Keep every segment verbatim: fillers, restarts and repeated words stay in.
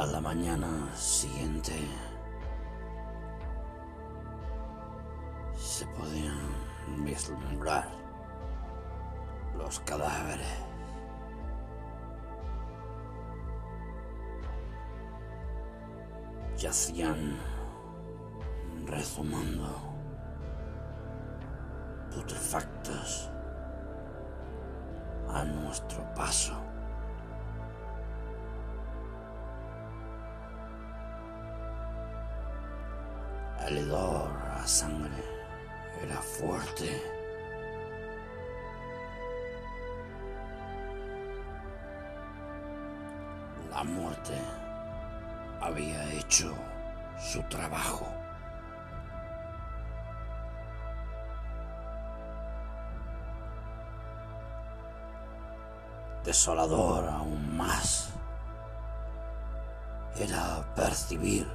A la mañana siguiente se podían vislumbrar los cadáveres. Yacían rezumando, putrefactos, a nuestro paso. El hedor a sangre era fuerte. La muerte había hecho su trabajo. Desolador aún más era percibir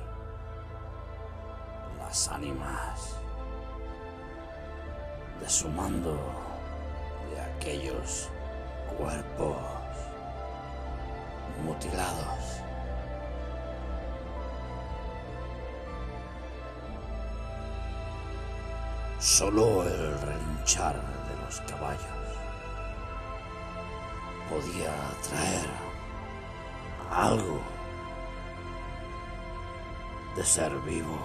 las ánimas deshumando de aquellos cuerpos mutilados. Solo el relinchar de los caballos podía atraer a algo de ser vivo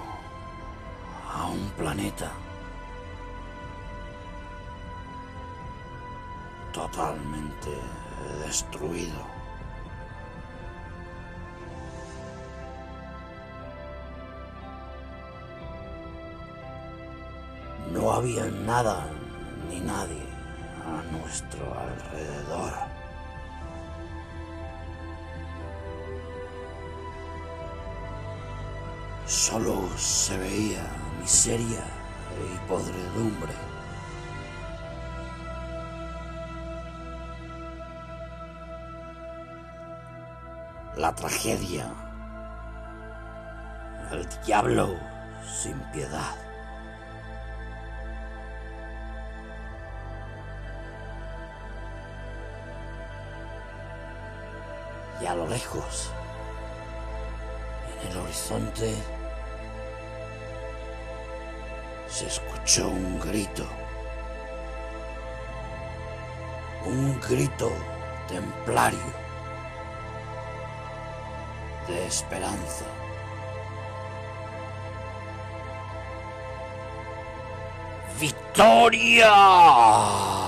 a un planeta totalmente destruido. No había nada ni nadie a nuestro alrededor. Solo se veía miseria y podredumbre. La tragedia, el diablo sin piedad. Y a lo lejos, en el horizonte, se escuchó un grito, un grito templario de esperanza. ¡Victoria!